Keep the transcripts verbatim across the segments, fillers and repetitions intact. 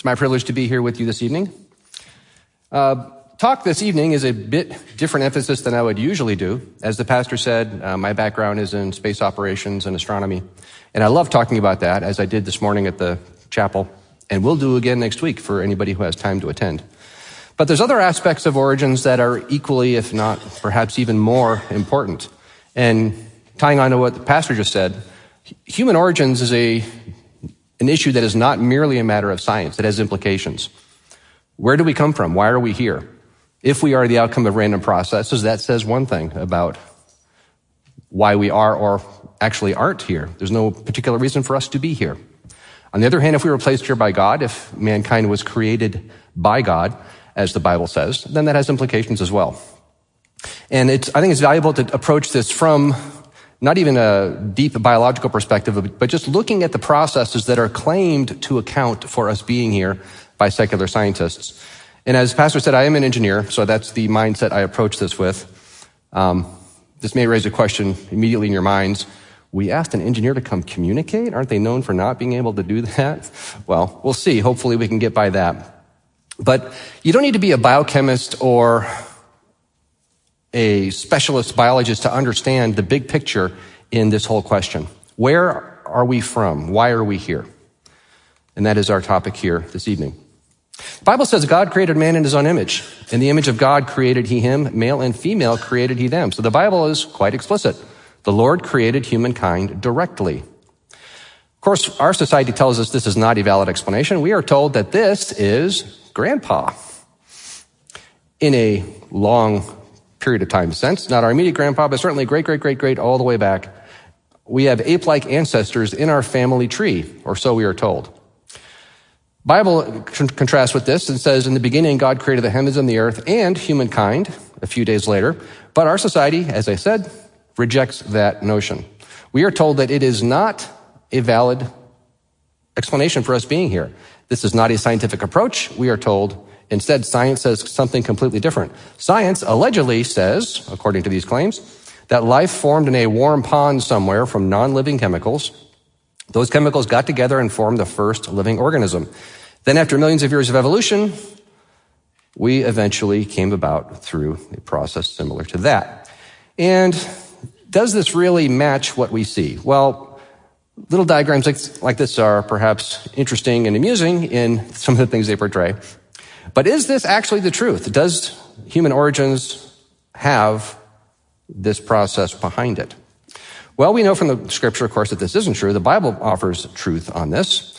It's my privilege to be here with you this evening. Uh, talk this evening is a bit different emphasis than I would usually do. As the pastor said, uh, my background is in space operations and astronomy, and I love talking about that, as I did this morning at the chapel, and we'll do again next week for anybody who has time to attend. But there's other aspects of origins that are equally, if not perhaps even more important. And tying on to what the pastor just said, human origins is a an issue that is not merely a matter of science. It has implications. Where do we come from? Why are we here? If we are the outcome of random processes, that says one thing about why we are or actually aren't here. There's no particular reason for us to be here. On the other hand, if we were placed here by God, if mankind was created by God, as the Bible says, then that has implications as well. And it's, I think it's valuable to approach this from not even a deep biological perspective, but just looking at the processes that are claimed to account for us being here by secular scientists. And as Pastor said, I am an engineer, so that's the mindset I approach this with. Um, this may raise a question immediately in your minds. We asked an engineer to come communicate? Aren't they known for not being able to do that? Well, we'll see. Hopefully we can get by that. But you don't need to be a biochemist or a specialist biologist to understand the big picture in this whole question. Where are we from? Why are we here? And that is our topic here this evening. The Bible says God created man in his own image. In the image of God created he him, male and female created he them. So the Bible is quite explicit. The Lord created humankind directly. Of course, our society tells us this is not a valid explanation. We are told that this is grandpa. In a long period of time since, not our immediate grandpa, but certainly great, great, great, great, all the way back. We have ape-like ancestors in our family tree, or so we are told. Bible contrasts with this and says, in the beginning, God created the heavens and the earth and humankind, a few days later. But our society, as I said, rejects that notion. We are told that it is not a valid explanation for us being here. This is not a scientific approach, we are told. Instead, science says something completely different. Science allegedly says, according to these claims, that life formed in a warm pond somewhere from non-living chemicals. Those chemicals got together and formed the first living organism. Then after millions of years of evolution, we eventually came about through a process similar to that. And does this really match what we see? Well, little diagrams like this are perhaps interesting and amusing in some of the things they portray. But is this actually the truth? Does human origins have this process behind it? Well, we know from the scripture, of course, that this isn't true. The Bible offers truth on this.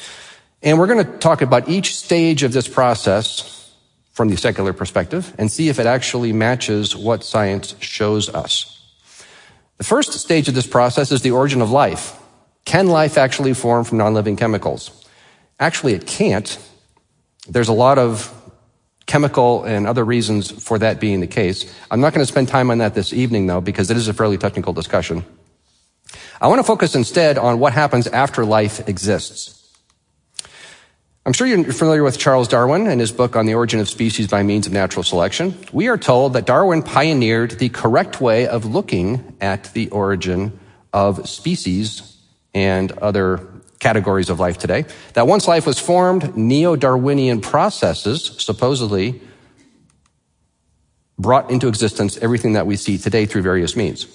And we're going to talk about each stage of this process from the secular perspective and see if it actually matches what science shows us. The first stage of this process is the origin of life. Can life actually form from non-living chemicals? Actually, it can't. There's a lot of chemical and other reasons for that being the case. I'm not going to spend time on that this evening, though, because it is a fairly technical discussion. I want to focus instead on what happens after life exists. I'm sure you're familiar with Charles Darwin and his book on the Origin of Species by Means of Natural Selection. We are told that Darwin pioneered the correct way of looking at the origin of species and other categories of life today, that once life was formed, neo-Darwinian processes supposedly brought into existence everything that we see today through various means.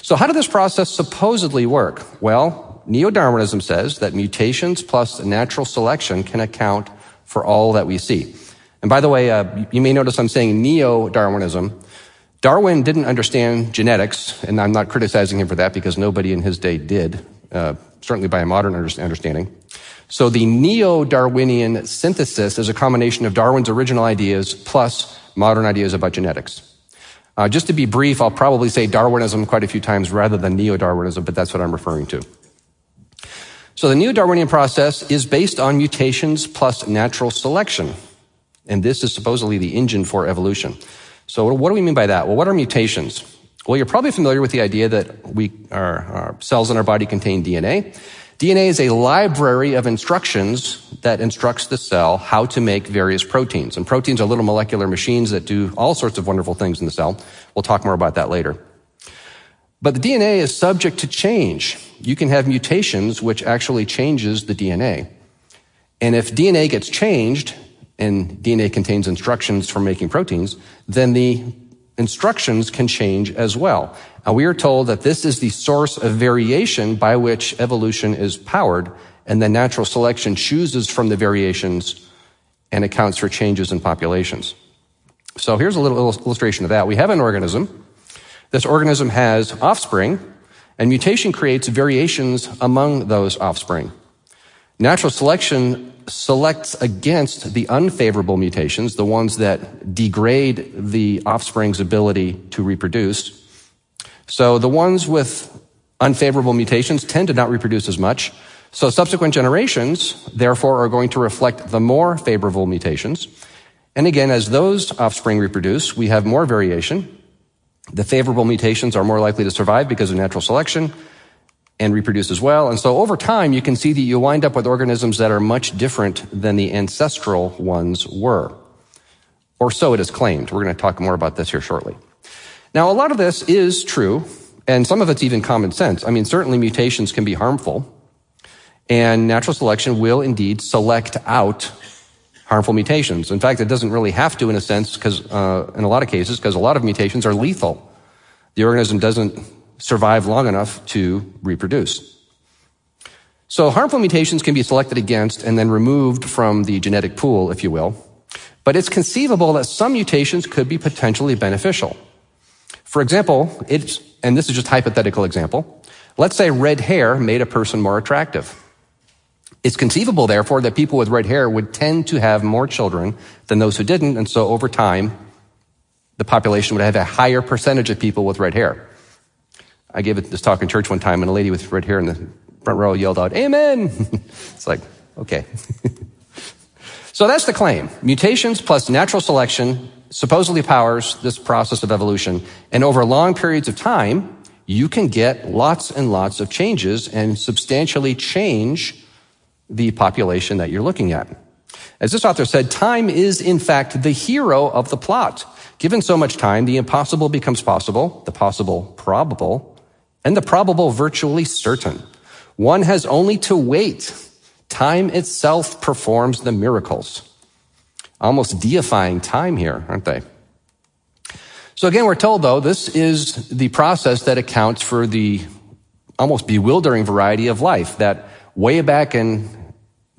So how did this process supposedly work? Well, neo-Darwinism says that mutations plus natural selection can account for all that we see. And by the way, uh, you may notice I'm saying neo-Darwinism. Darwin didn't understand genetics, and I'm not criticizing him for that because nobody in his day did. Uh, certainly by a modern understanding. So the neo-Darwinian synthesis is a combination of Darwin's original ideas plus modern ideas about genetics. Uh, just to be brief, I'll probably say Darwinism quite a few times rather than neo-Darwinism, but that's what I'm referring to. So the neo-Darwinian process is based on mutations plus natural selection. And this is supposedly the engine for evolution. So what do we mean by that? Well, what are mutations? Well, you're probably familiar with the idea that we, our, our cells in our body contain D N A. D N A is a library of instructions that instructs the cell how to make various proteins. And proteins are little molecular machines that do all sorts of wonderful things in the cell. We'll talk more about that later. But the D N A is subject to change. You can have mutations which actually changes the D N A. And if D N A gets changed, and D N A contains instructions for making proteins, then the instructions can change as well. And we are told that this is the source of variation by which evolution is powered, and then natural selection chooses from the variations and accounts for changes in populations. So here's a little illustration of that. We have an organism. This organism has offspring, and mutation creates variations among those offspring. Natural selection selects against the unfavorable mutations, the ones that degrade the offspring's ability to reproduce. So the ones with unfavorable mutations tend to not reproduce as much. So subsequent generations, therefore, are going to reflect the more favorable mutations. And again, as those offspring reproduce, we have more variation. The favorable mutations are more likely to survive because of natural selection and reproduce as well. And so over time, you can see that you wind up with organisms that are much different than the ancestral ones were. Or so it is claimed. We're going to talk more about this here shortly. Now, a lot of this is true, and some of it's even common sense. I mean, certainly mutations can be harmful, and natural selection will indeed select out harmful mutations. In fact, it doesn't really have to in a sense, because uh, in a lot of cases, because a lot of mutations are lethal. The organism doesn't survive long enough to reproduce. So harmful mutations can be selected against and then removed from the genetic pool, if you will. But it's conceivable that some mutations could be potentially beneficial. For example, it's, and this is just a hypothetical example, let's say red hair made a person more attractive. It's conceivable, therefore, that people with red hair would tend to have more children than those who didn't, and so over time, the population would have a higher percentage of people with red hair. I gave this talk in church one time, and a lady with red hair in the front row yelled out, "Amen!" It's like, okay. So that's the claim. Mutations plus natural selection supposedly powers this process of evolution, and over long periods of time, you can get lots and lots of changes and substantially change the population that you're looking at. As this author said, time is, in fact, the hero of the plot. Given so much time, the impossible becomes possible, the possible probable, and the probable virtually certain. One has only to wait. Time itself performs the miracles. Almost deifying time here, aren't they? So again, we're told, though, this is the process that accounts for the almost bewildering variety of life that way back in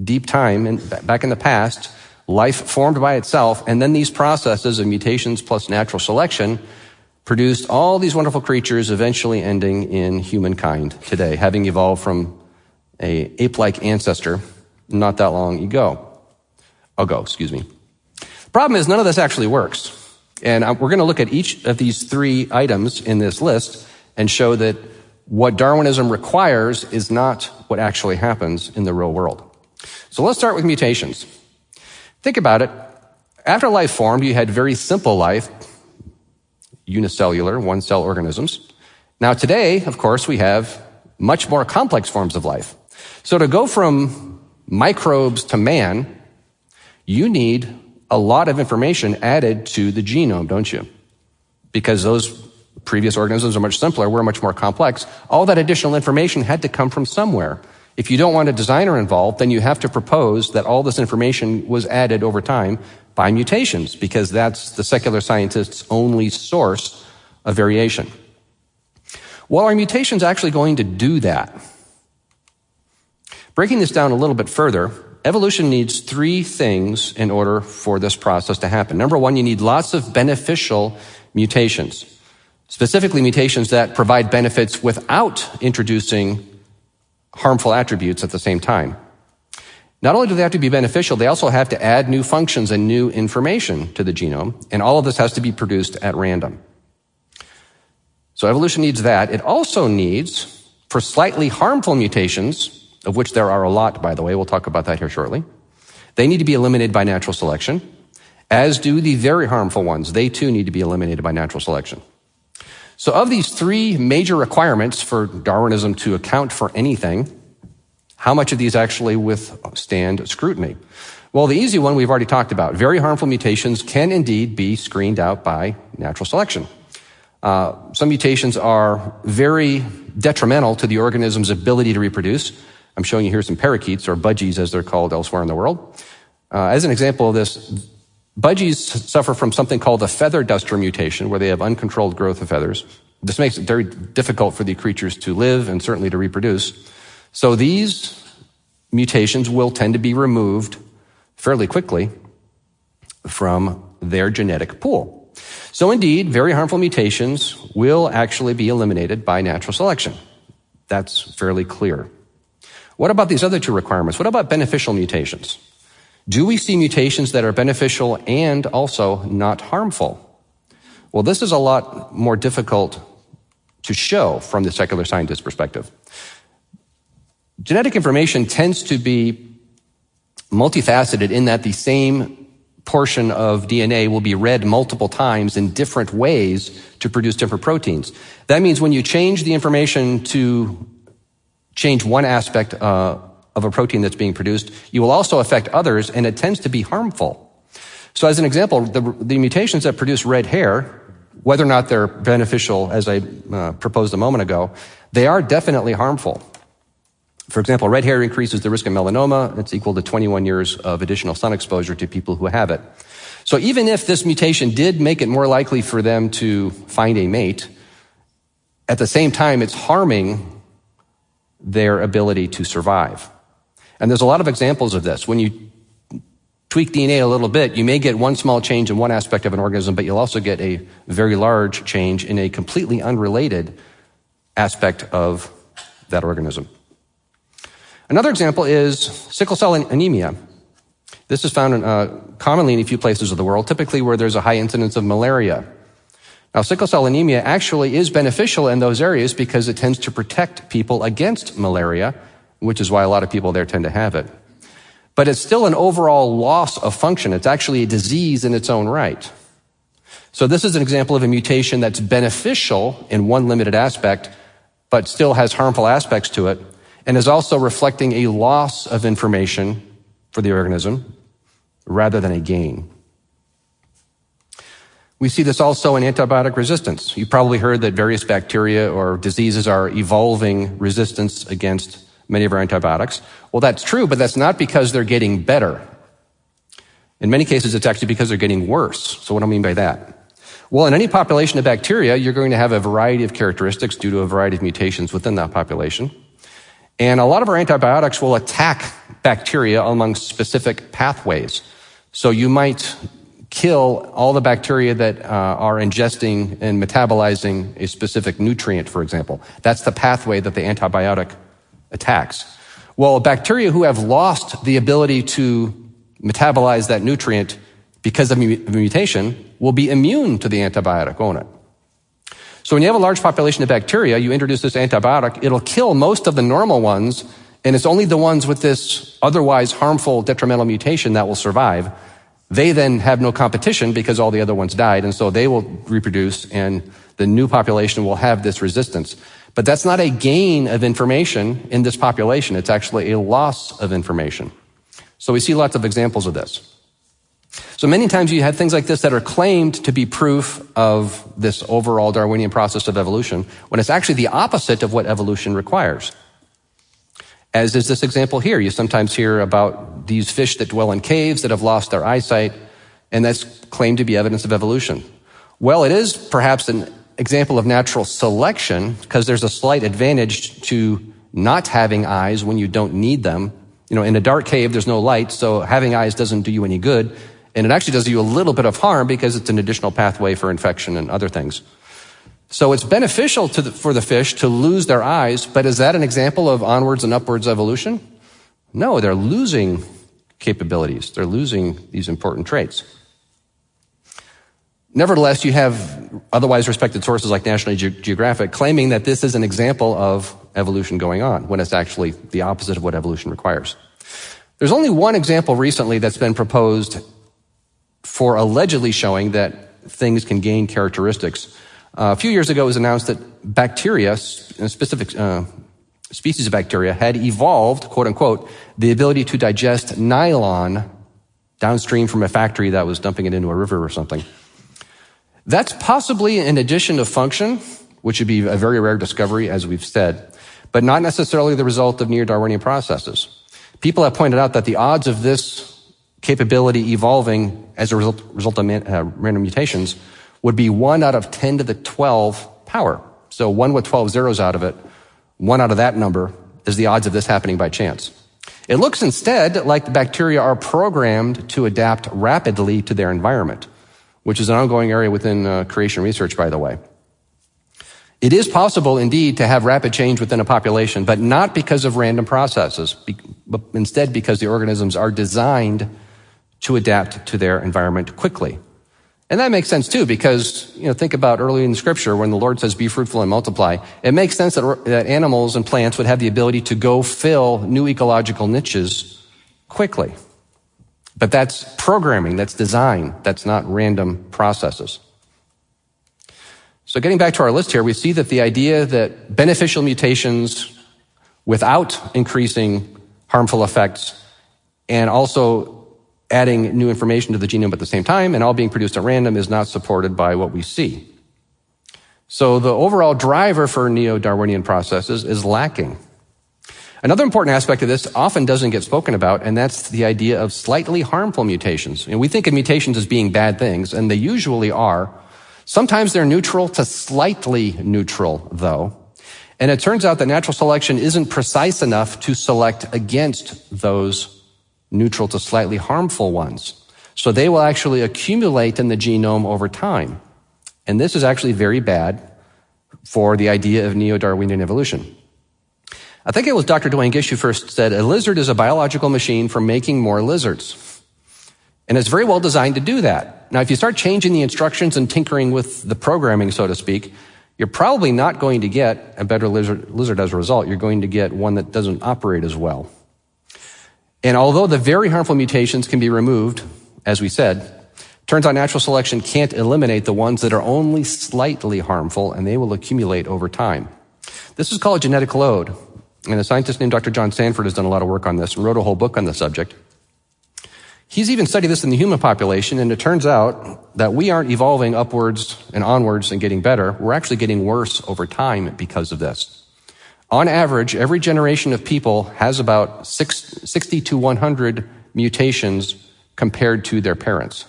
deep time, and back in the past, life formed by itself, and then these processes of mutations plus natural selection produced all these wonderful creatures, eventually ending in humankind today, having evolved from an ape-like ancestor not that long ago. Ago, excuse me. The problem is none of this actually works, and we're going to look at each of these three items in this list and show that what Darwinism requires is not what actually happens in the real world. So let's start with mutations. Think about it. After life formed, you had very simple life, unicellular, one-cell organisms. Now today, of course, we have much more complex forms of life. So to go from microbes to man, you need a lot of information added to the genome, don't you? Because those previous organisms are much simpler, we're much more complex. All that additional information had to come from somewhere. If you don't want a designer involved, then you have to propose that all this information was added over time by mutations, because that's the secular scientist's only source of variation. Well, are mutations actually going to do that? Breaking this down a little bit further, evolution needs three things in order for this process to happen. Number one, you need lots of beneficial mutations. Specifically, mutations that provide benefits without introducing harmful attributes at the same time. Not only do they have to be beneficial, they also have to add new functions and new information to the genome, and all of this has to be produced at random. So evolution needs that. It also needs, for slightly harmful mutations, of which there are a lot, by the way, we'll talk about that here shortly, they need to be eliminated by natural selection, as do the very harmful ones. They too need to be eliminated by natural selection. So of these three major requirements for Darwinism to account for anything, how much of these actually withstand scrutiny? Well, the easy one we've already talked about. Very harmful mutations can indeed be screened out by natural selection. Uh, some mutations are very detrimental to the organism's ability to reproduce. I'm showing you here some parakeets, or budgies as they're called elsewhere in the world. Uh, as an example of this, budgies suffer from something called the feather duster mutation, where they have uncontrolled growth of feathers. This makes it very difficult for the creatures to live and certainly to reproduce. So these mutations will tend to be removed fairly quickly from their genetic pool. So indeed, very harmful mutations will actually be eliminated by natural selection. That's fairly clear. What about these other two requirements? What about beneficial mutations? Do we see mutations that are beneficial and also not harmful? Well, this is a lot more difficult to show from the secular scientist perspective. Genetic information tends to be multifaceted in that the same portion of D N A will be read multiple times in different ways to produce different proteins. That means when you change the information to change one aspect uh, of a protein that's being produced, you will also affect others, and it tends to be harmful. So as an example, the, the mutations that produce red hair, whether or not they're beneficial, as I uh, proposed a moment ago, they are definitely harmful. For example, red hair increases the risk of melanoma. It's equal to twenty-one years of additional sun exposure to people who have it. So even if this mutation did make it more likely for them to find a mate, at the same time, it's harming their ability to survive. And there's a lot of examples of this. When you tweak D N A a little bit, you may get one small change in one aspect of an organism, but you'll also get a very large change in a completely unrelated aspect of that organism. Another example is sickle cell anemia. This is found in, uh, commonly in a few places of the world, typically where there's a high incidence of malaria. Now, sickle cell anemia actually is beneficial in those areas because it tends to protect people against malaria, which is why a lot of people there tend to have it. But it's still an overall loss of function. It's actually a disease in its own right. So this is an example of a mutation that's beneficial in one limited aspect, but still has harmful aspects to it, and is also reflecting a loss of information for the organism rather than a gain. We see this also in antibiotic resistance. You probably heard that various bacteria or diseases are evolving resistance against many of our antibiotics. Well, that's true, but that's not because they're getting better. In many cases, it's actually because they're getting worse. So what do I mean by that? Well, in any population of bacteria, you're going to have a variety of characteristics due to a variety of mutations within that population. And a lot of our antibiotics will attack bacteria along specific pathways. So you might kill all the bacteria that uh, are ingesting and metabolizing a specific nutrient, for example. That's the pathway that the antibiotic attacks. Well, bacteria who have lost the ability to metabolize that nutrient because of a mutation will be immune to the antibiotic, won't it? So when you have a large population of bacteria, you introduce this antibiotic, it'll kill most of the normal ones, and it's only the ones with this otherwise harmful detrimental mutation that will survive. They then have no competition because all the other ones died, and so they will reproduce, and the new population will have this resistance. But that's not a gain of information in this population. It's actually a loss of information. So we see lots of examples of this. So many times you have things like this that are claimed to be proof of this overall Darwinian process of evolution, when it's actually the opposite of what evolution requires. As is this example here. You sometimes hear about these fish that dwell in caves that have lost their eyesight, and that's claimed to be evidence of evolution. Well, it is perhaps an example of natural selection, because there's a slight advantage to not having eyes when you don't need them. You know, in a dark cave, there's no light, so having eyes doesn't do you any good. And it actually does you a little bit of harm because it's an additional pathway for infection and other things. So it's beneficial to the, for the fish to lose their eyes, but is that an example of onwards and upwards evolution? No, they're losing capabilities. They're losing these important traits. Nevertheless, you have otherwise respected sources like National Ge- Geographic claiming that this is an example of evolution going on, when it's actually the opposite of what evolution requires. There's only one example recently that's been proposed for allegedly showing that things can gain characteristics. Uh, a few years ago, it was announced that bacteria, specific uh, species of bacteria, had evolved, quote unquote, the ability to digest nylon downstream from a factory that was dumping it into a river or something. That's possibly an addition of function, which would be a very rare discovery, as we've said. but not necessarily the result of neo-Darwinian processes. People have pointed out that the odds of this capability evolving as a result, result of man, uh, random mutations would be one out of ten to the twelve power. So one with twelve zeros out of it, one out of that number is the odds of this happening by chance. It looks instead like the bacteria are programmed to adapt rapidly to their environment, which is an ongoing area within uh, creation research, by the way. It is possible, indeed, to have rapid change within a population, but not because of random processes, but instead because the organisms are designed to adapt to their environment quickly. And that makes sense, too, because, you know, think about early in Scripture when the Lord says, be fruitful and multiply. It makes sense that, that animals and plants would have the ability to go fill new ecological niches quickly. But that's programming, that's design, that's not random processes. So getting back to our list here, we see that the idea that beneficial mutations without increasing harmful effects and also adding new information to the genome at the same time and all being produced at random is not supported by what we see. So the overall driver for neo-Darwinian processes is lacking. Another important aspect of this often doesn't get spoken about, and that's the idea of slightly harmful mutations. And you know, we think of mutations as being bad things, and they usually are. Sometimes they're neutral to slightly neutral, though. And it turns out that natural selection isn't precise enough to select against those neutral to slightly harmful ones. So they will actually accumulate in the genome over time. And this is actually very bad for the idea of neo-Darwinian evolution. I think it was Doctor Dwayne Gish who first said, a lizard is a biological machine for making more lizards. And it's very well designed to do that. Now, if you start changing the instructions and tinkering with the programming, so to speak, you're probably not going to get a better lizard, lizard as a result. You're going to get one that doesn't operate as well. And although the very harmful mutations can be removed, as we said, turns out natural selection can't eliminate the ones that are only slightly harmful, and they will accumulate over time. This is called genetic load. And a scientist named Doctor John Sanford has done a lot of work on this and wrote a whole book on the subject. He's even studied this in the human population, and it turns out that we aren't evolving upwards and onwards and getting better. We're actually getting worse over time because of this. On average, every generation of people has about sixty to one hundred mutations compared to their parents.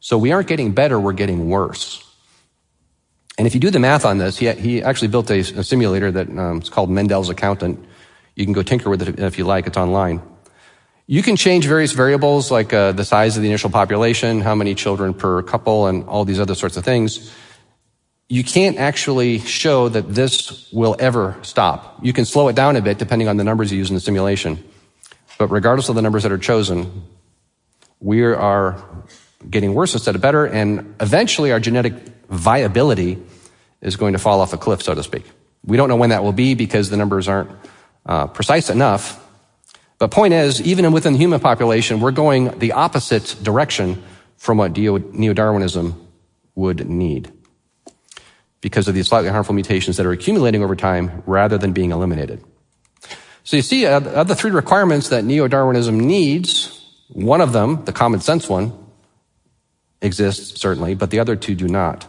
So we aren't getting better, we're getting worse. And if you do the math on this, he, he actually built a, a simulator that um, it's called Mendel's Accountant. You can go tinker with it if you like, it's online. You can change various variables like uh, the size of the initial population, how many children per couple, and all these other sorts of things. You can't actually show that this will ever stop. You can slow it down a bit depending on the numbers you use in the simulation. But regardless of the numbers that are chosen, we are getting worse instead of better, and eventually our genetic viability is going to fall off a cliff, so to speak. We don't know when that will be because the numbers aren't uh, precise enough. But point is, even within the human population, we're going the opposite direction from what neo-Darwinism would need because of these slightly harmful mutations that are accumulating over time rather than being eliminated. So you see, of the three requirements that neo-Darwinism needs, one of them, the common sense one, exists certainly, but the other two do not.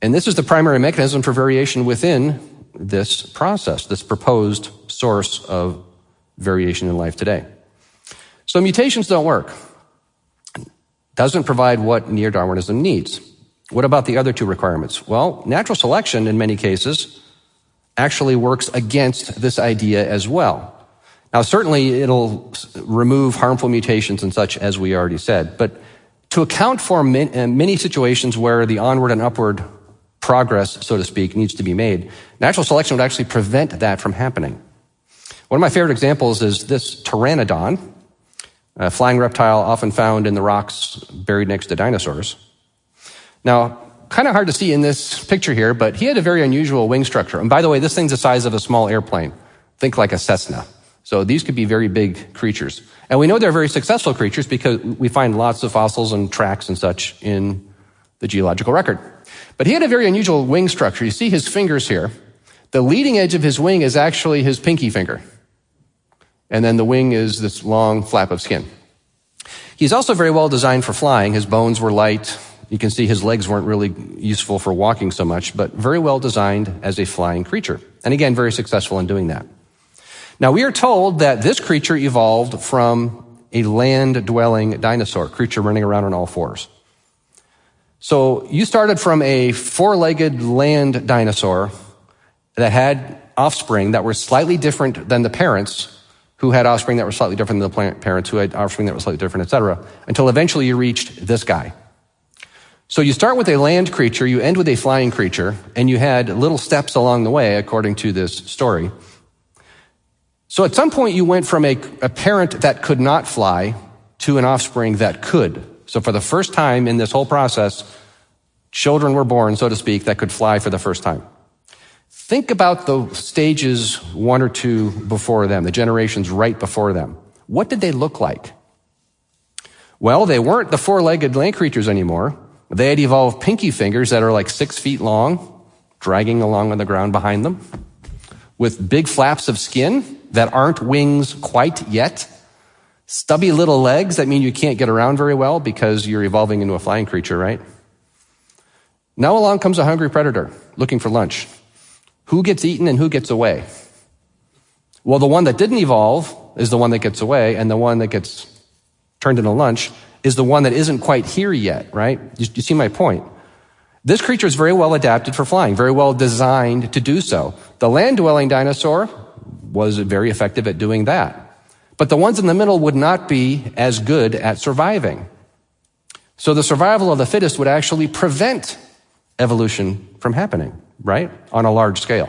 And this is the primary mechanism for variation within this process, this proposed source of variation in life today. So mutations don't work. Doesn't provide what neo-Darwinism needs. What about the other two requirements? Well, natural selection in many cases actually works against this idea as well. Now, certainly it'll remove harmful mutations and such, as we already said, but to account for many situations where the onward and upward progress, so to speak, needs to be made, natural selection would actually prevent that from happening. One of my favorite examples is this pteranodon, a flying reptile often found in the rocks buried next to dinosaurs. Now, kind of hard to see in this picture here, but he had a very unusual wing structure. And by the way, this thing's the size of a small airplane. Think like a Cessna. So these could be very big creatures. And we know they're very successful creatures because we find lots of fossils and tracks and such in the geological record. But he had a very unusual wing structure. You see his fingers here. The leading edge of his wing is actually his pinky finger. And then the wing is this long flap of skin. He's also very well designed for flying. His bones were light. You can see his legs weren't really useful for walking so much, but very well designed as a flying creature. And again, very successful in doing that. Now, we are told that this creature evolved from a land-dwelling dinosaur, creature running around on all fours. So you started from a four-legged land dinosaur that had offspring that were slightly different than the parents, who had offspring that were slightly different than the parents, who had offspring that were slightly different, et cetera, until eventually you reached this guy. So you start with a land creature, you end with a flying creature, and you had little steps along the way, according to this story. So at some point, you went from a, a parent that could not fly to an offspring that could. So for the first time in this whole process, children were born, so to speak, that could fly for the first time. Think about the stages one or two before them, the generations right before them. What did they look like? Well, they weren't the four-legged land creatures anymore. They had evolved pinky fingers that are like six feet long, dragging along on the ground behind them, with big flaps of skin that aren't wings quite yet, stubby little legs that mean you can't get around very well because you're evolving into a flying creature, right? Now along comes a hungry predator looking for lunch. Who gets eaten and who gets away? Well, the one that didn't evolve is the one that gets away, and the one that gets turned into lunch is the one that isn't quite here yet, right? You, you see my point. This creature is very well adapted for flying, very well designed to do so. The land-dwelling dinosaur was very effective at doing that. But the ones in the middle would not be as good at surviving. So the survival of the fittest would actually prevent evolution from happening, right? On a large scale.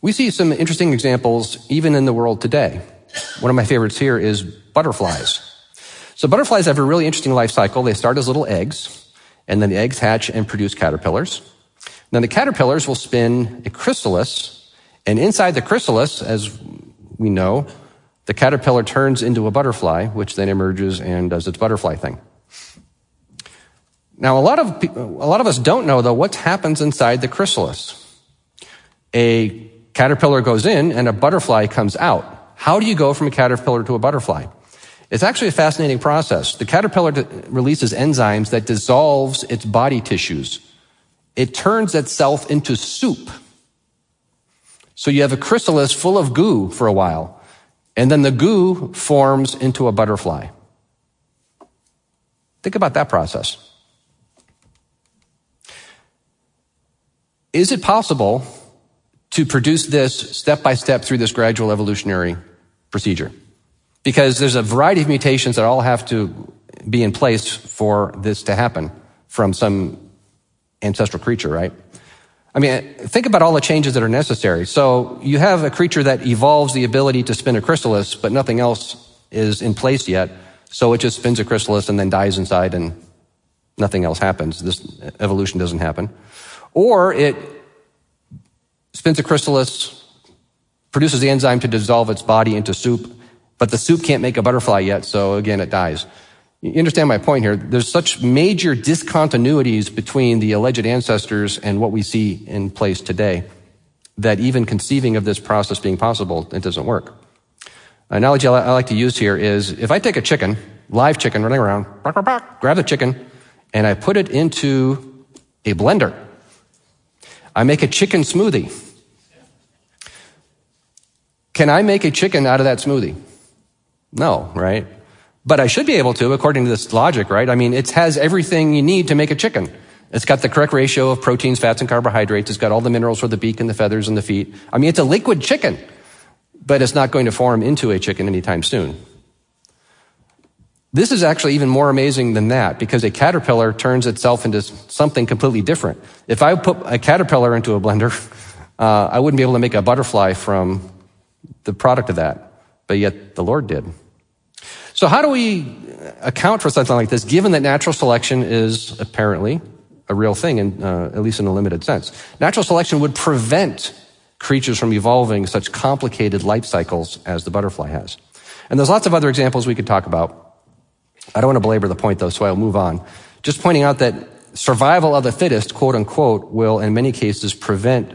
We see some interesting examples even in the world today. One of my favorites here is butterflies. So butterflies have a really interesting life cycle. They start as little eggs, and then the eggs hatch and produce caterpillars. Then the caterpillars will spin a chrysalis, and inside the chrysalis, as we know, the caterpillar turns into a butterfly, which then emerges and does its butterfly thing. Now, a lot of a lot of us don't know, though, what happens inside the chrysalis. A caterpillar goes in, and a butterfly comes out. How do you go from a caterpillar to a butterfly? It's actually a fascinating process. The caterpillar releases enzymes that dissolves its body tissues. It turns itself into soup. So you have a chrysalis full of goo for a while, and then the goo forms into a butterfly. Think about that process. Is it possible to produce this step by step through this gradual evolutionary procedure? Because there's a variety of mutations that all have to be in place for this to happen from some ancestral creature, right? I mean, think about all the changes that are necessary. So you have a creature that evolves the ability to spin a chrysalis, but nothing else is in place yet. So it just spins a chrysalis and then dies inside and nothing else happens. This evolution doesn't happen. Or it spins a chrysalis, produces the enzyme to dissolve its body into soup, but the soup can't make a butterfly yet, so again, it dies. You understand my point here. There's such major discontinuities between the alleged ancestors and what we see in place today that even conceiving of this process being possible, it doesn't work. An analogy I like to use here is if I take a chicken, live chicken running around, grab the chicken, and I put it into a blender. I make a chicken smoothie. Can I make a chicken out of that smoothie? No, right? But I should be able to, according to this logic, right? I mean, it has everything you need to make a chicken. It's got the correct ratio of proteins, fats, and carbohydrates. It's got all the minerals for the beak and the feathers and the feet. I mean, it's a liquid chicken, but it's not going to form into a chicken anytime soon. This is actually even more amazing than that because a caterpillar turns itself into something completely different. If I put a caterpillar into a blender, uh, I wouldn't be able to make a butterfly from the product of that, but yet the Lord did. So how do we account for something like this, given that natural selection is apparently a real thing, in, uh, at least in a limited sense? Natural selection would prevent creatures from evolving such complicated life cycles as the butterfly has. And there's lots of other examples we could talk about. I don't want to belabor the point, though, so I'll move on. Just pointing out that survival of the fittest, quote unquote, will in many cases prevent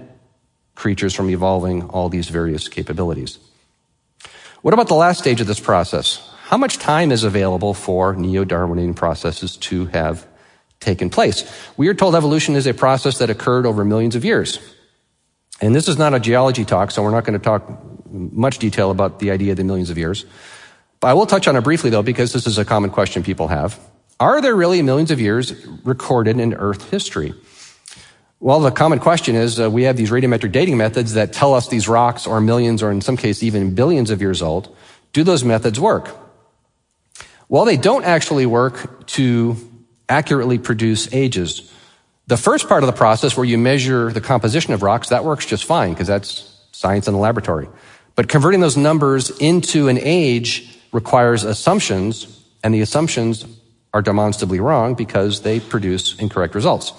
creatures from evolving all these various capabilities. What about the last stage of this process? How much time is available for neo-Darwinian processes to have taken place? We are told evolution is a process that occurred over millions of years. And this is not a geology talk, so we're not going to talk much detail about the idea of the millions of years. But I will touch on it briefly, though, because this is a common question people have. Are there really millions of years recorded in Earth history? Well, the common question is, uh, we have these radiometric dating methods that tell us these rocks are millions or in some cases even billions of years old. Do those methods work? Well, they don't actually work to accurately produce ages. The first part of the process where you measure the composition of rocks, that works just fine because that's science in the laboratory. But converting those numbers into an age requires assumptions, and the assumptions are demonstrably wrong because they produce incorrect results.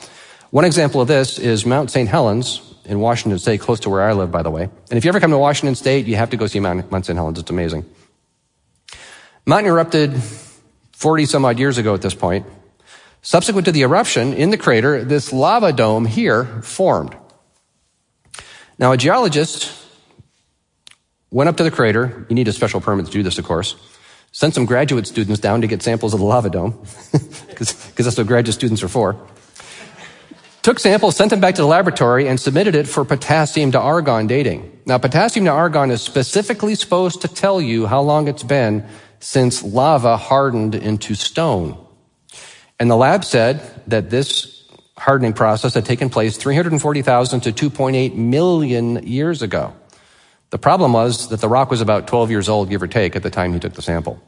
One example of this is Mount Saint Helens in Washington State, close to where I live, by the way. And if you ever come to Washington State, you have to go see Mount Saint Helens. It's amazing. Mountain erupted forty some odd years ago at this point. Subsequent to the eruption, in the crater, this lava dome here formed. Now, a geologist went up to the crater. You need a special permit to do this, of course. Sent some graduate students down to get samples of the lava dome, because that's what graduate students are for. Took samples, sent them back to the laboratory, and submitted it for potassium to argon dating. Now, potassium to argon is specifically supposed to tell you how long it's been since lava hardened into stone. And the lab said that this hardening process had taken place three hundred forty thousand to two point eight million years ago. The problem was that the rock was about twelve years old, give or take, at the time he took the sample.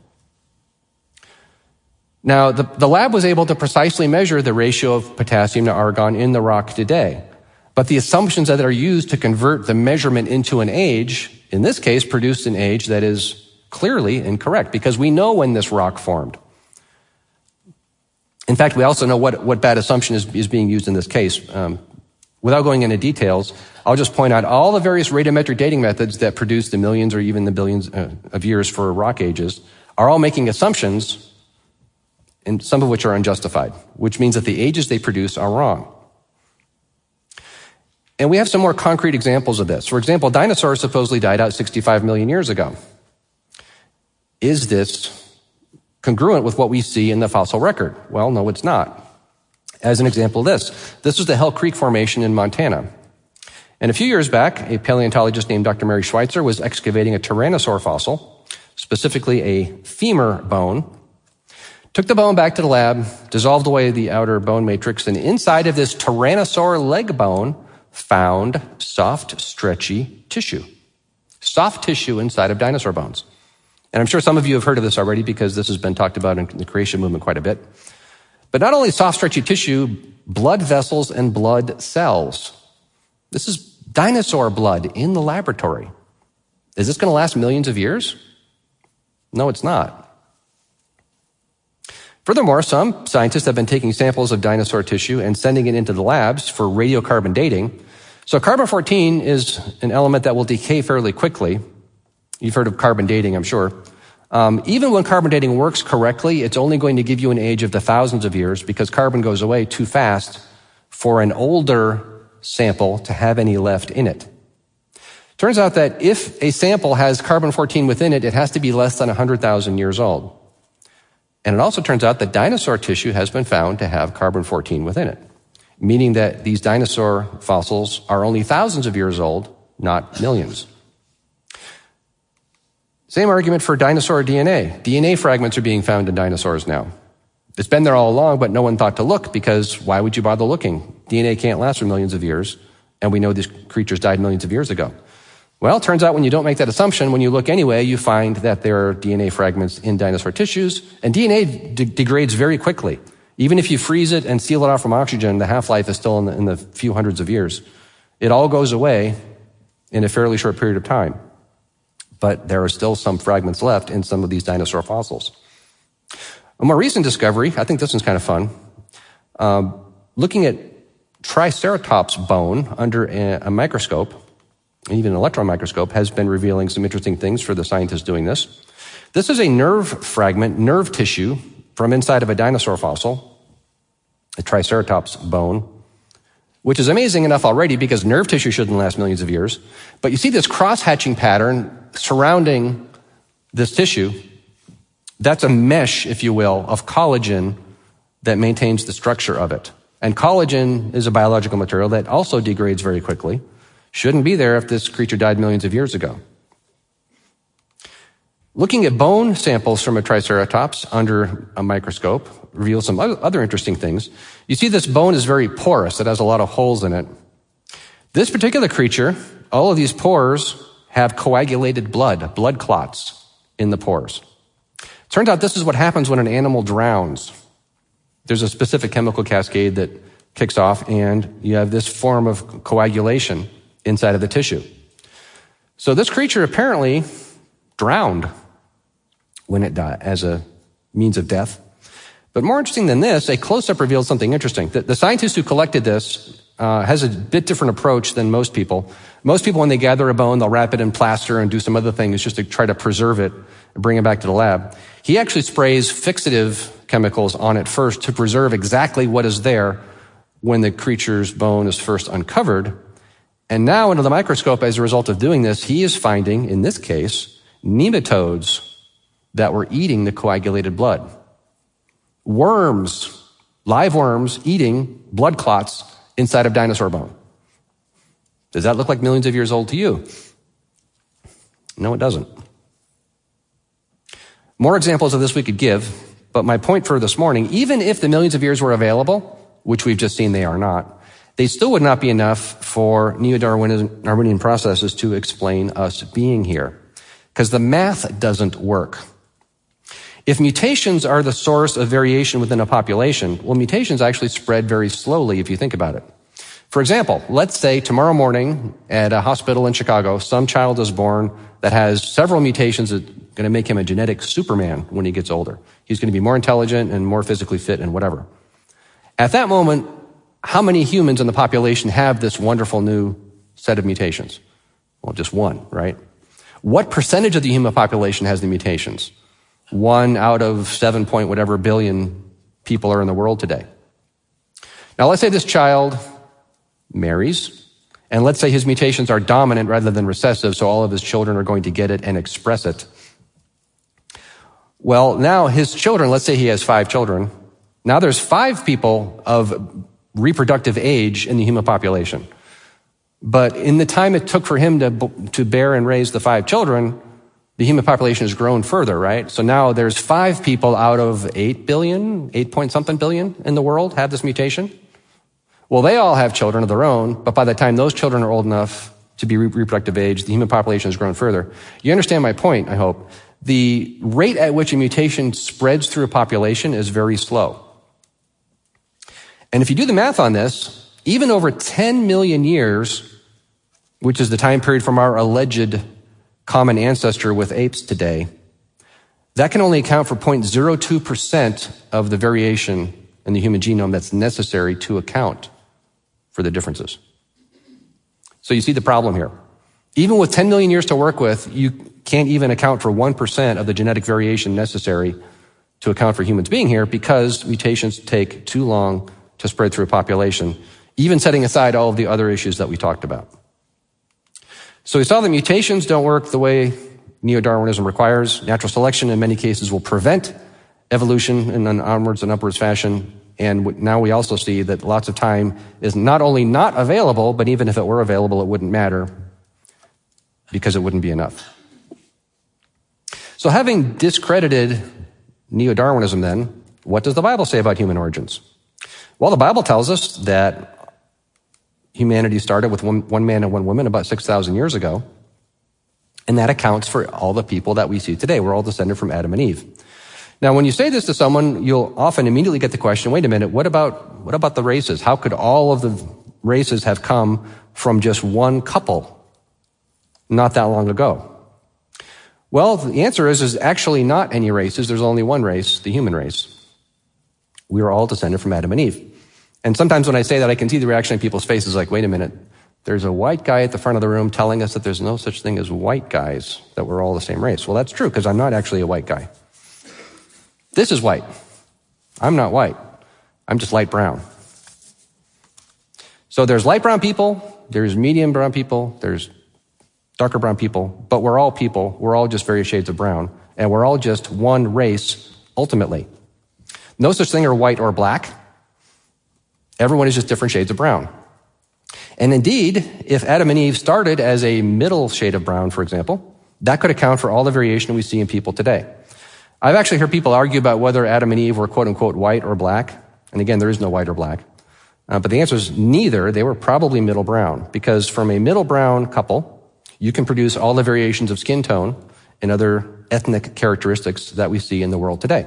Now, the, the lab was able to precisely measure the ratio of potassium to argon in the rock today. But the assumptions that are used to convert the measurement into an age, in this case, produced an age that is clearly incorrect, because we know when this rock formed. In fact, we also know what, what bad assumption is, is being used in this case. Um, without going into details, I'll just point out all the various radiometric dating methods that produce the millions or even the billions of years for rock ages are all making assumptions, and some of which are unjustified, which means that the ages they produce are wrong. And we have some more concrete examples of this. For example, dinosaurs supposedly died out sixty-five million years ago. Is this congruent with what we see in the fossil record? Well, no, it's not. As an example of this, this is the Hell Creek Formation in Montana. And a few years back, a paleontologist named Doctor Mary Schweitzer was excavating a tyrannosaur fossil, specifically a femur bone, took the bone back to the lab, dissolved away the outer bone matrix, and inside of this tyrannosaur leg bone found soft, stretchy tissue. Soft tissue inside of dinosaur bones. And I'm sure some of you have heard of this already because this has been talked about in the creation movement quite a bit. But not only soft, stretchy tissue, blood vessels and blood cells. This is dinosaur blood in the laboratory. Is this going to last millions of years? No, it's not. Furthermore, some scientists have been taking samples of dinosaur tissue and sending it into the labs for radiocarbon dating. So carbon fourteen is an element that will decay fairly quickly. You've heard of carbon dating, I'm sure. Um, even when carbon dating works correctly, it's only going to give you an age of the thousands of years because carbon goes away too fast for an older sample to have any left in it. Turns out that if a sample has carbon fourteen within it, it has to be less than one hundred thousand years old. And it also turns out that dinosaur tissue has been found to have carbon fourteen within it, meaning that these dinosaur fossils are only thousands of years old, not millions. Same argument for dinosaur D N A. D N A fragments are being found in dinosaurs now. It's been there all along, but no one thought to look because why would you bother looking? D N A can't last for millions of years, and we know these creatures died millions of years ago. Well, it turns out when you don't make that assumption, when you look anyway, you find that there are D N A fragments in dinosaur tissues, and D N A de- degrades very quickly. Even if you freeze it and seal it off from oxygen, the half-life is still in the, in the few hundreds of years. It all goes away in a fairly short period of time. But there are still some fragments left in some of these dinosaur fossils. A more recent discovery, I think this one's kind of fun, um, looking at Triceratops bone under a, a microscope, even an electron microscope, has been revealing some interesting things for the scientists doing this. This is a nerve fragment, nerve tissue, from inside of a dinosaur fossil, a Triceratops bone, which is amazing enough already because nerve tissue shouldn't last millions of years. But you see this cross-hatching pattern surrounding this tissue. That's a mesh, if you will, of collagen that maintains the structure of it. And collagen is a biological material that also degrades very quickly. Shouldn't be there if this creature died millions of years ago. Looking at bone samples from a triceratops under a microscope reveals some other interesting things. You see this bone is very porous. It has a lot of holes in it. This particular creature, all of these pores have coagulated blood, blood clots in the pores. Turns out this is what happens when an animal drowns. There's a specific chemical cascade that kicks off, and you have this form of coagulation inside of the tissue. So this creature apparently drowned when it died as a means of death. But more interesting than this, a close-up revealed something interesting. The, the scientist who collected this uh, has a bit different approach than most people. Most people, when they gather a bone, they'll wrap it in plaster and do some other things just to try to preserve it and bring it back to the lab. He actually sprays fixative chemicals on it first to preserve exactly what is there when the creature's bone is first uncovered. And now under the microscope, as a result of doing this, he is finding, in this case, nematodes that were eating the coagulated blood. Worms, live worms, eating blood clots inside of dinosaur bone. Does that look like millions of years old to you? No, it doesn't. More examples of this we could give, but my point for this morning, even if the millions of years were available, which we've just seen they are not, they still would not be enough for neo-Darwinian processes to explain us being here, because the math doesn't work. If mutations are the source of variation within a population, well, mutations actually spread very slowly if you think about it. For example, let's say tomorrow morning at a hospital in Chicago, some child is born that has several mutations that are going to make him a genetic Superman when he gets older. He's going to be more intelligent and more physically fit and whatever. At that moment, how many humans in the population have this wonderful new set of mutations? Well, just one, right? What percentage of the human population has the mutations? One out of seven point whatever billion people are in the world today. Now, let's say this child marries, and let's say his mutations are dominant rather than recessive, so all of his children are going to get it and express it. Well, now his children, let's say he has five children, now there's five people of reproductive age in the human population. But in the time it took for him to, to bear and raise the five children, the human population has grown further, right? So now there's five people out of eight billion, eight point something billion in the world have this mutation. Well, they all have children of their own, but by the time those children are old enough to be reproductive age, the human population has grown further. You understand my point, I hope. The rate at which a mutation spreads through a population is very slow. And if you do the math on this, even over ten million years, which is the time period from our alleged common ancestor with apes today, that can only account for zero point zero two percent of the variation in the human genome that's necessary to account for the differences. So you see the problem here. Even with ten million years to work with, you can't even account for one percent of the genetic variation necessary to account for humans being here because mutations take too long to spread through a population, even setting aside all of the other issues that we talked about. So we saw that mutations don't work the way neo-Darwinism requires. Natural selection in many cases will prevent evolution in an onwards and upwards fashion. And now we also see that lots of time is not only not available, but even if it were available, it wouldn't matter because it wouldn't be enough. So having discredited neo-Darwinism then, what does the Bible say about human origins? Well, the Bible tells us that humanity started with one, one man and one woman about six thousand years ago, and that accounts for all the people that we see today. We're all descended from Adam and Eve. Now, when you say this to someone, you'll often immediately get the question, wait a minute, what about, what about the races? How could all of the races have come from just one couple not that long ago? Well, the answer is, is actually not any races. There's only one race, the human race. We are all descended from Adam and Eve. And sometimes when I say that, I can see the reaction in people's faces like, wait a minute, there's a white guy at the front of the room telling us that there's no such thing as white guys, that we're all the same race. Well, that's true, because I'm not actually a white guy. This is white. I'm not white. I'm just light brown. So there's light brown people, there's medium brown people, there's darker brown people, but we're all people. We're all just various shades of brown, and we're all just one race ultimately. No such thing are white or black. Everyone is just different shades of brown. And indeed, if Adam and Eve started as a middle shade of brown, for example, that could account for all the variation we see in people today. I've actually heard people argue about whether Adam and Eve were quote-unquote white or black. And again, there is no white or black. Uh, but the answer is neither. They were probably middle brown, because from a middle brown couple, you can produce all the variations of skin tone and other ethnic characteristics that we see in the world today.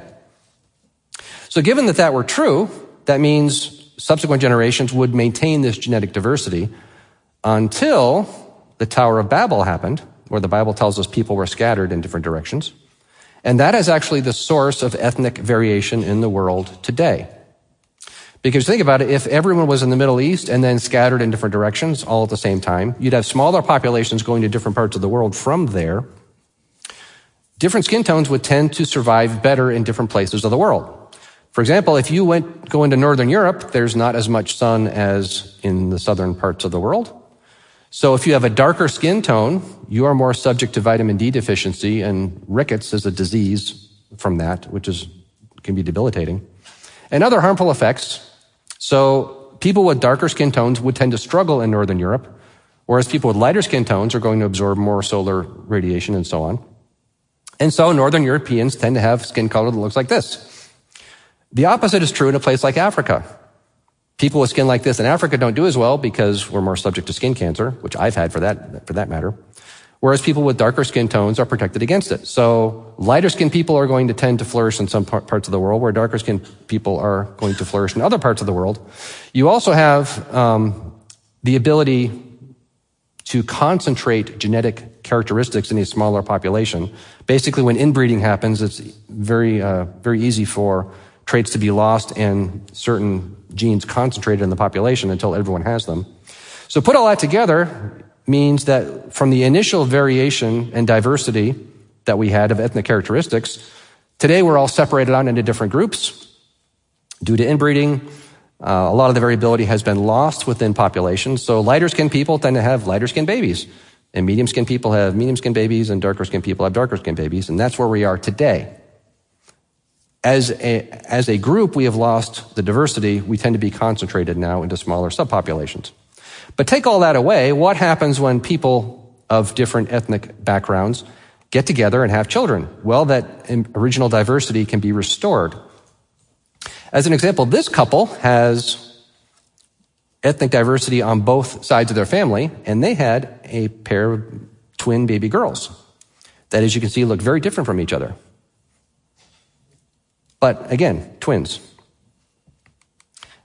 So given that that were true, that means subsequent generations would maintain this genetic diversity until the Tower of Babel happened, where the Bible tells us people were scattered in different directions. And that is actually the source of ethnic variation in the world today. Because think about it, if everyone was in the Middle East and then scattered in different directions all at the same time, you'd have smaller populations going to different parts of the world from there. Different skin tones would tend to survive better in different places of the world. For example, if you went go into Northern Europe, there's not as much sun as in the southern parts of the world. So if you have a darker skin tone, you are more subject to vitamin D deficiency, and rickets is a disease from that, which is can be debilitating. And other harmful effects. So people with darker skin tones would tend to struggle in Northern Europe, whereas people with lighter skin tones are going to absorb more solar radiation and so on. And so Northern Europeans tend to have skin color that looks like this. The opposite is true in a place like Africa. People with skin like this in Africa don't do as well because we're more subject to skin cancer, which I've had for that, for that matter. Whereas people with darker skin tones are protected against it. So lighter skinned people are going to tend to flourish in some parts of the world, where darker skinned people are going to flourish in other parts of the world. You also have um, the ability to concentrate genetic characteristics in a smaller population. Basically, when inbreeding happens, it's very, uh, very easy for traits to be lost and certain genes concentrated in the population until everyone has them. So put all that together, means that from the initial variation and diversity that we had of ethnic characteristics, today we're all separated out into different groups. Due to inbreeding, uh, a lot of the variability has been lost within populations. So lighter-skinned people tend to have lighter-skinned babies, and medium-skinned people have medium-skinned babies, and darker-skinned people have darker-skinned babies, and that's where we are today. As a, as a group, we have lost the diversity. We tend to be concentrated now into smaller subpopulations. But take all that away, what happens when people of different ethnic backgrounds get together and have children? Well, that original diversity can be restored. As an example, this couple has ethnic diversity on both sides of their family, and they had a pair of twin baby girls that, as you can see, look very different from each other. But again, twins.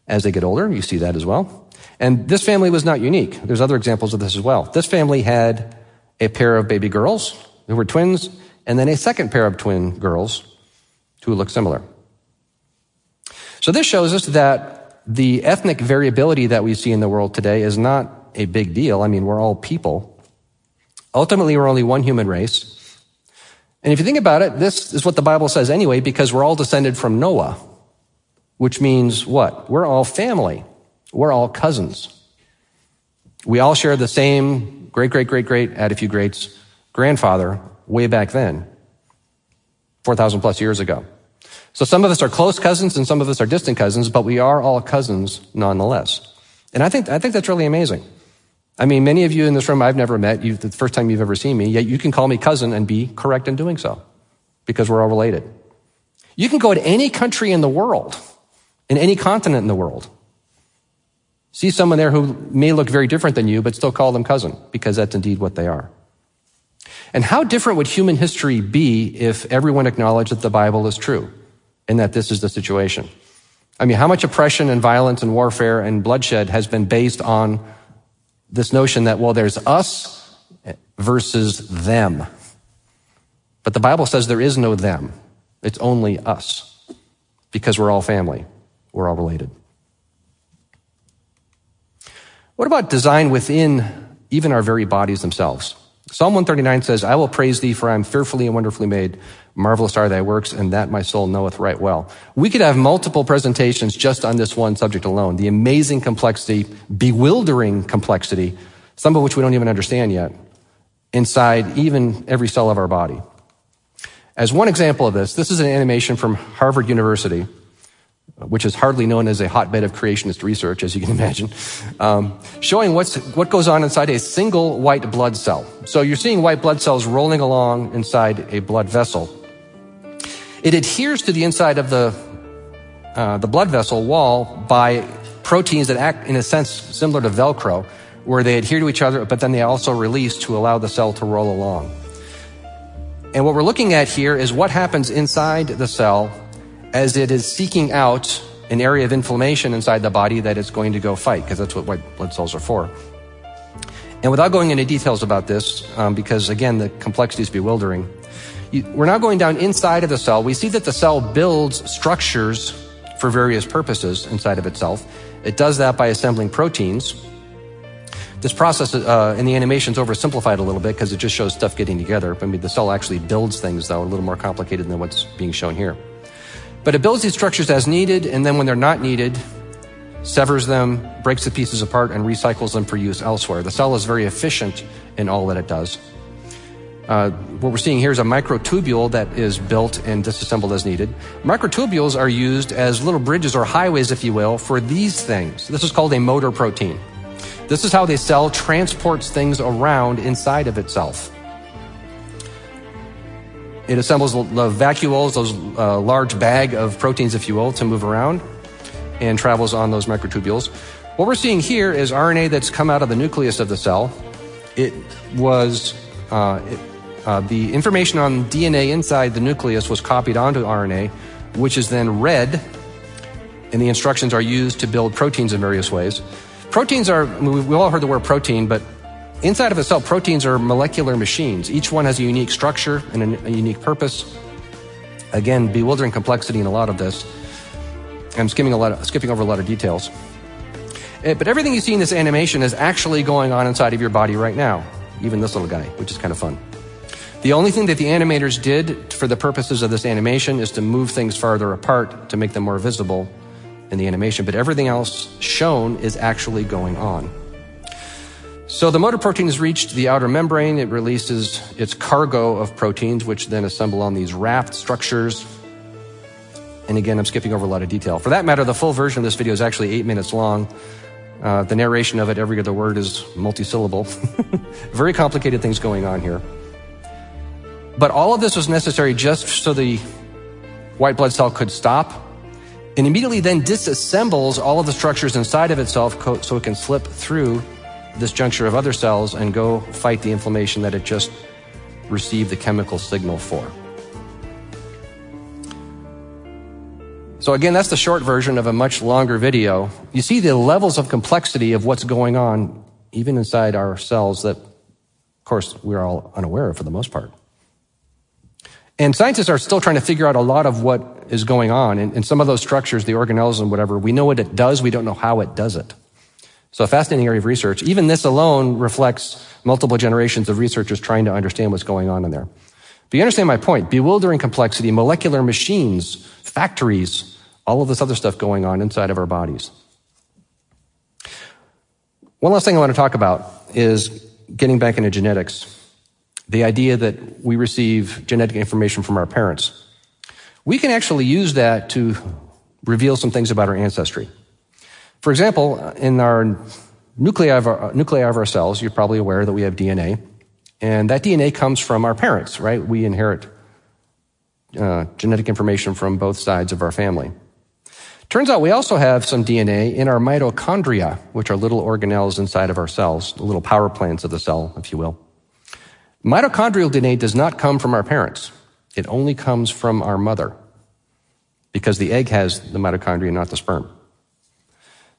As they get older, you see that as well. And this family was not unique. There's other examples of this as well. This family had a pair of baby girls who were twins, and then a second pair of twin girls who looked similar. So this shows us that the ethnic variability that we see in the world today is not a big deal. I mean, we're all people. Ultimately, we're only one human race. And if you think about it, this is what the Bible says anyway, because we're all descended from Noah, which means what? We're all family. We're all cousins. We all share the same great, great, great, great, add a few greats, grandfather way back then, four thousand plus years ago. So some of us are close cousins and some of us are distant cousins, but we are all cousins nonetheless. And I think, I think that's really amazing. I mean, many of you in this room I've never met, you, the first time you've ever seen me, yet you can call me cousin and be correct in doing so because we're all related. You can go to any country in the world, in any continent in the world, see someone there who may look very different than you, but still call them cousin, because that's indeed what they are. And how different would human history be if everyone acknowledged that the Bible is true and that this is the situation? I mean, how much oppression and violence and warfare and bloodshed has been based on this notion that, well, there's us versus them. But the Bible says there is no them. It's only us, because we're all family. We're all related. What about design within even our very bodies themselves? Psalm one thirty-nine says, I will praise thee, for I am fearfully and wonderfully made. Marvelous are thy works, and that my soul knoweth right well. We could have multiple presentations just on this one subject alone. The amazing complexity, bewildering complexity, some of which we don't even understand yet, inside even every cell of our body. As one example of this, this is an animation from Harvard University which is hardly known as a hotbed of creationist research, as you can imagine, um, showing what's, what goes on inside a single white blood cell. So you're seeing white blood cells rolling along inside a blood vessel. It adheres to the inside of the, uh, the blood vessel wall by proteins that act, in a sense, similar to Velcro, where they adhere to each other, but then they also release to allow the cell to roll along. And what we're looking at here is what happens inside the cell as it is seeking out an area of inflammation inside the body that it's going to go fight, because that's what white blood cells are for. And without going into details about this, um, because again, the complexity is bewildering, you, we're now going down inside of the cell. We see that the cell builds structures for various purposes inside of itself. It does that by assembling proteins. This process uh, in the animation is oversimplified a little bit because it just shows stuff getting together. I mean, the cell actually builds things, though, a little more complicated than what's being shown here. But it builds these structures as needed, and then when they're not needed, severs them, breaks the pieces apart, and recycles them for use elsewhere. The cell is very efficient in all that it does. Uh, what we're seeing here is a microtubule that is built and disassembled as needed. Microtubules are used as little bridges or highways, if you will, for these things. This is called a motor protein. This is how the cell transports things around inside of itself. It assembles the vacuoles, those uh, large bag of proteins, if you will, to move around and travels on those microtubules. What we're seeing here is R N A that's come out of the nucleus of the cell. It was, uh, it, uh, the information on D N A inside the nucleus was copied onto R N A, which is then read, and the instructions are used to build proteins in various ways. Proteins are, we've all heard the word protein, but inside of a cell, proteins are molecular machines. Each one has a unique structure and a unique purpose. Again, bewildering complexity in a lot of this. I'm skimming a lot of, skipping over a lot of details. But everything you see in this animation is actually going on inside of your body right now, even this little guy, which is kind of fun. The only thing that the animators did for the purposes of this animation is to move things farther apart to make them more visible in the animation, but everything else shown is actually going on. So the motor protein has reached the outer membrane. It releases its cargo of proteins, which then assemble on these wrapped structures. And again, I'm skipping over a lot of detail. For that matter, the full version of this video is actually eight minutes long. Uh, the narration of it, every other word is multi-syllable. Very complicated things going on here. But all of this was necessary just so the white blood cell could stop and immediately then disassembles all of the structures inside of itself so it can slip through this juncture of other cells and go fight the inflammation that it just received the chemical signal for. So again, that's the short version of a much longer video. You see the levels of complexity of what's going on even inside our cells that, of course, we're all unaware of for the most part. And scientists are still trying to figure out a lot of what is going on. And, and some of those structures, the organelles and whatever, we know what it does. We don't know how it does it. So a fascinating area of research. Even this alone reflects multiple generations of researchers trying to understand what's going on in there. But you understand my point. Bewildering complexity, molecular machines, factories, all of this other stuff going on inside of our bodies. One last thing I want to talk about is getting back into genetics. The idea that we receive genetic information from our parents. We can actually use that to reveal some things about our ancestry. For example, in our nuclei of our, nuclei of our cells, you're probably aware that we have D N A, and that D N A comes from our parents, right? We inherit uh, genetic information from both sides of our family. Turns out we also have some D N A in our mitochondria, which are little organelles inside of our cells, the little power plants of the cell, if you will. Mitochondrial D N A does not come from our parents. It only comes from our mother because the egg has the mitochondria, not the sperm.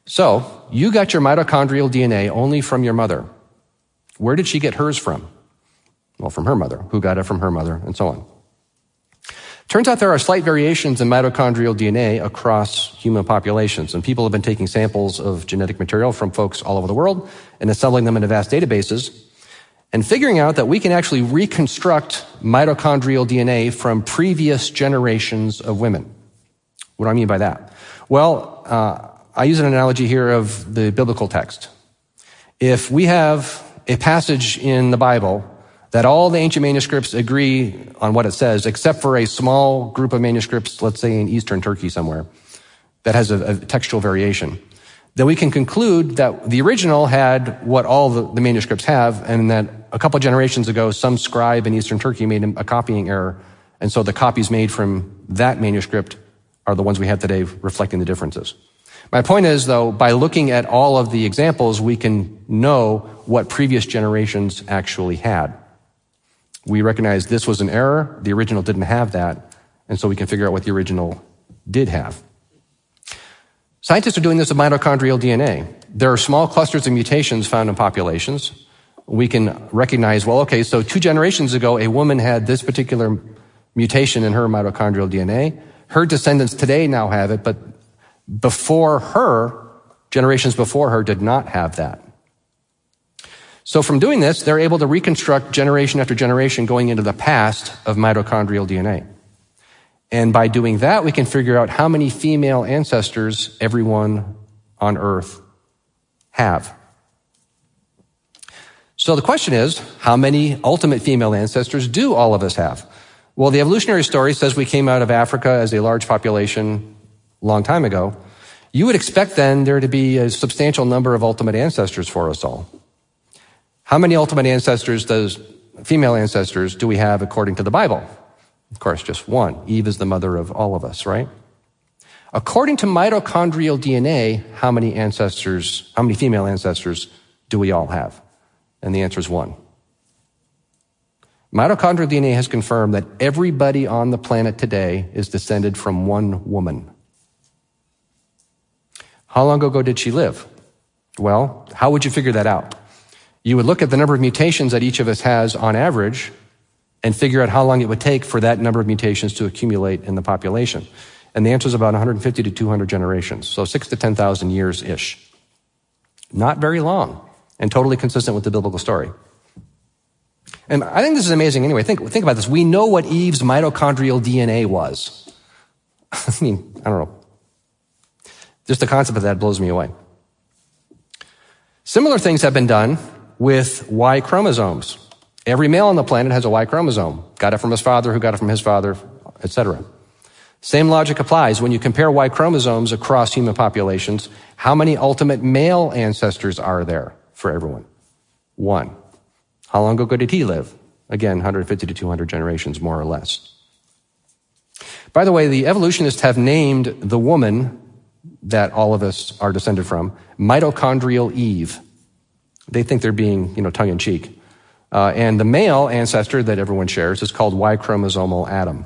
So you got your mitochondrial D N A only from your mother. Where did she get hers from? Well, from her mother, who got it from her mother, and so on. Turns out there are slight variations in mitochondrial D N A across human populations, and people have been taking samples of genetic material from folks all over the world and assembling them into vast databases, and figuring out that we can actually reconstruct mitochondrial D N A from previous generations of women. What do I mean by that? Well, uh, I use an analogy here of the biblical text. If we have a passage in the Bible that all the ancient manuscripts agree on what it says, except for a small group of manuscripts, let's say in Eastern Turkey somewhere, that has a, a textual variation, that we can conclude that the original had what all the, the manuscripts have, and that a couple generations ago, some scribe in Eastern Turkey made a copying error, and so the copies made from that manuscript are the ones we have today reflecting the differences. My point is, though, by looking at all of the examples, we can know what previous generations actually had. We recognize this was an error, the original didn't have that, and so we can figure out what the original did have. Scientists are doing this with mitochondrial D N A. There are small clusters of mutations found in populations. We can recognize, well, okay, so two generations ago, a woman had this particular mutation in her mitochondrial D N A. Her descendants today now have it, but before her, generations before her did not have that. So from doing this, they're able to reconstruct generation after generation going into the past of mitochondrial D N A. And by doing that, we can figure out how many female ancestors everyone on Earth have. So the question is, how many ultimate female ancestors do all of us have? Well, the evolutionary story says we came out of Africa as a large population a long time ago. You would expect then there to be a substantial number of ultimate ancestors for us all. How many ultimate ancestors does female ancestors do we have according to the Bible? Of course, just one. Eve is the mother of all of us, right? According to mitochondrial D N A, how many ancestors, how many female ancestors do we all have? And the answer is one. Mitochondrial D N A has confirmed that everybody on the planet today is descended from one woman. How long ago did she live? Well, how would you figure that out? You would look at the number of mutations that each of us has on average and figure out how long it would take for that number of mutations to accumulate in the population. And the answer is about one hundred fifty to two hundred generations, so six to ten thousand years-ish. Not very long, and totally consistent with the biblical story. And I think this is amazing anyway. Think, think about this. We know what Eve's mitochondrial D N A was. I mean, I don't know. Just the concept of that blows me away. Similar things have been done with Y chromosomes. Every male on the planet has a Y chromosome. Got it from his father, who got it from his father, et cetera. Same logic applies. When you compare Y chromosomes across human populations, how many ultimate male ancestors are there for everyone? One. How long ago did he live? Again, one hundred fifty to two hundred generations, more or less. By the way, the evolutionists have named the woman that all of us are descended from mitochondrial Eve. They think they're being, you know, tongue-in-cheek. Uh, and the male ancestor that everyone shares is called Y chromosomal Adam.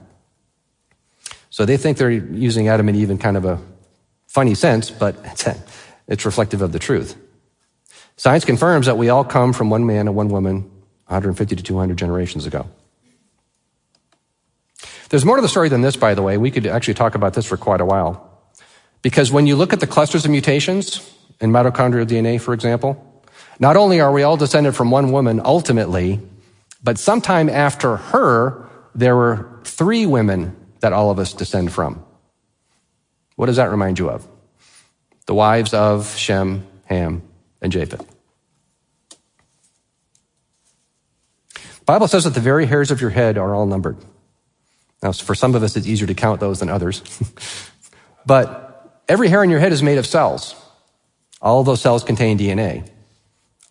So they think they're using Adam and Eve in kind of a funny sense, but it's, it's reflective of the truth. Science confirms that we all come from one man and one woman one hundred fifty to two hundred generations ago. There's more to the story than this, by the way. We could actually talk about this for quite a while. Because when you look at the clusters of mutations in mitochondrial D N A, for example, not only are we all descended from one woman ultimately, but sometime after her, there were three women that all of us descend from. What does that remind you of? The wives of Shem, Ham, and Japheth. The Bible says that the very hairs of your head are all numbered. Now, for some of us, it's easier to count those than others. But every hair in your head is made of cells. All of those cells contain D N A.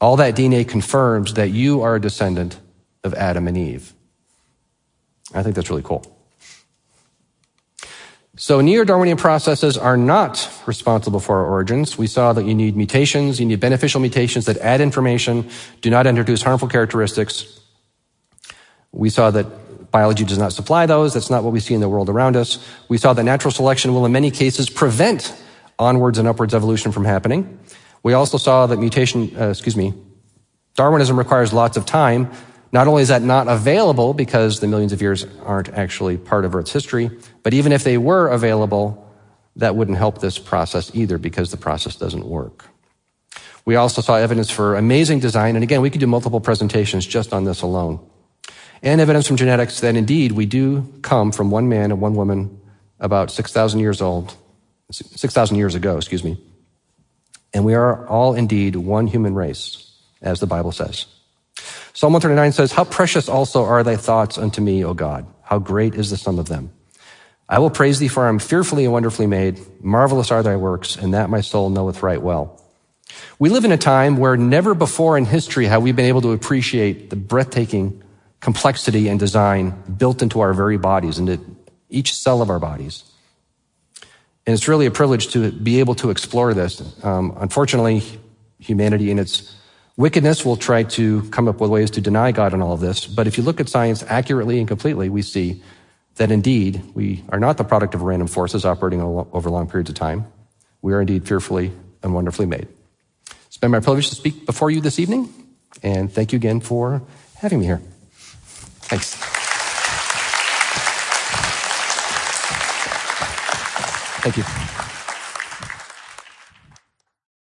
All that D N A confirms that you are a descendant of Adam and Eve. I think that's really cool. So neo-Darwinian processes are not responsible for our origins. We saw that you need mutations, you need beneficial mutations that add information, do not introduce harmful characteristics. We saw that biology does not supply those. That's not what we see in the world around us. We saw that natural selection will in many cases prevent onwards and upwards evolution from happening. We also saw that mutation, uh, excuse me, Darwinism requires lots of time. Not only is that not available because the millions of years aren't actually part of Earth's history, but even if they were available, that wouldn't help this process either because the process doesn't work. We also saw evidence for amazing design, and again, we could do multiple presentations just on this alone, and evidence from genetics that indeed we do come from one man and one woman about six thousand years old, six thousand years ago, excuse me. And we are all indeed one human race, as the Bible says. Psalm one thirty-nine says, "How precious also are thy thoughts unto me, O God. How great is the sum of them. I will praise thee, for I am fearfully and wonderfully made. Marvelous are thy works, and that my soul knoweth right well. We live in a time where never before in history have we been able to appreciate the breathtaking complexity and design built into our very bodies, into each cell of our bodies. And it's really a privilege to be able to explore this. Um, unfortunately, humanity in its wickedness will try to come up with ways to deny God in all of this. But if you look at science accurately and completely, we see that indeed we are not the product of random forces operating over long periods of time. We are indeed fearfully and wonderfully made. It's been my privilege to speak before you this evening, and thank you again for having me here. Thanks. Thank you.